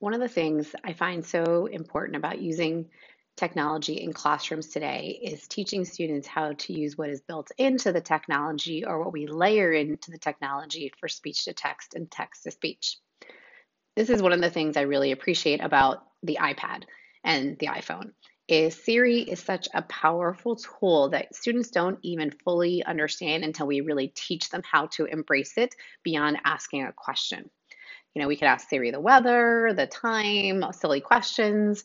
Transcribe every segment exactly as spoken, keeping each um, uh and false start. One of the things I find so important about using technology in classrooms today is teaching students how to use what is built into the technology, or what we layer into the technology for speech to text and text to speech. This is one of the things I really appreciate about the iPad and the iPhone, is Siri is such a powerful tool that students don't even fully understand until we really teach them how to embrace it beyond asking a question. You know, we could ask Siri the weather, the time, silly questions,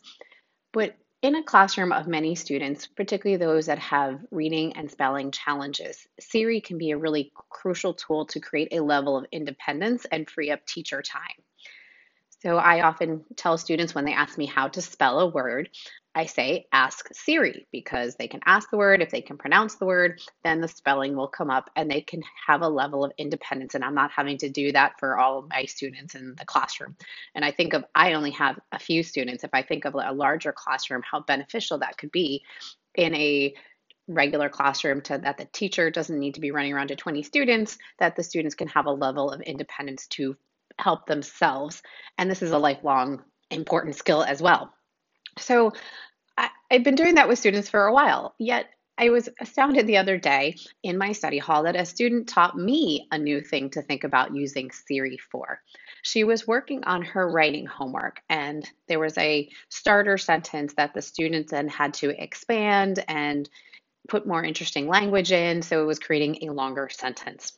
but in a classroom of many students, particularly those that have reading and spelling challenges, Siri can be a really crucial tool to create a level of independence and free up teacher time. So I often tell students when they ask me how to spell a word, I say, ask Siri, because they can ask the word. If they can pronounce the word, then the spelling will come up and they can have a level of independence. And I'm not having to do that for all of my students in the classroom. And I think of, I only have a few students. If I think of a larger classroom, how beneficial that could be in a regular classroom, to that the teacher doesn't need to be running around to twenty students, that the students can have a level of independence to help themselves. And this is a lifelong important skill as well. So I, I've been doing that with students for a while, yet I was astounded the other day in my study hall that a student taught me a new thing to think about using Siri for. She was working on her writing homework, and there was a starter sentence that the student then had to expand and put more interesting language in, so it was creating a longer sentence.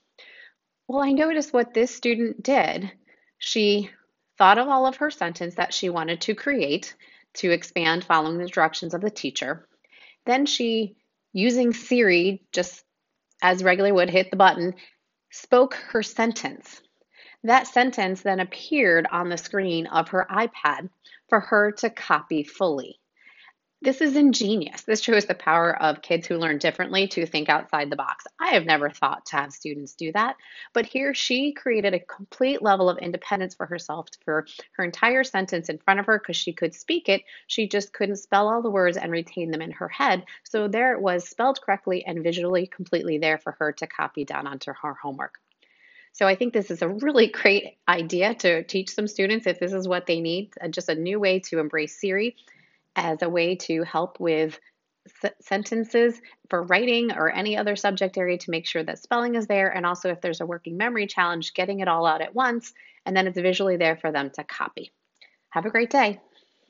Well, I noticed what this student did. She thought of all of her sentences that she wanted to create to expand following the directions of the teacher. Then she, using Siri, just as regular would, hit the button, spoke her sentence. That sentence then appeared on the screen of her iPad for her to copy fully. This is ingenious. This shows the power of kids who learn differently to think outside the box. I have never thought to have students do that, but here she created a complete level of independence for herself, for her entire sentence in front of her, because she could speak it. She just couldn't spell all the words and retain them in her head. So there it was, spelled correctly and visually completely there for her to copy down onto her homework. So I think this is a really great idea to teach some students if this is what they need, just a new way to embrace Siri as a way to help with sentences for writing or any other subject area, to make sure that spelling is there. And also if there's a working memory challenge, getting it all out at once, and then it's visually there for them to copy. Have a great day.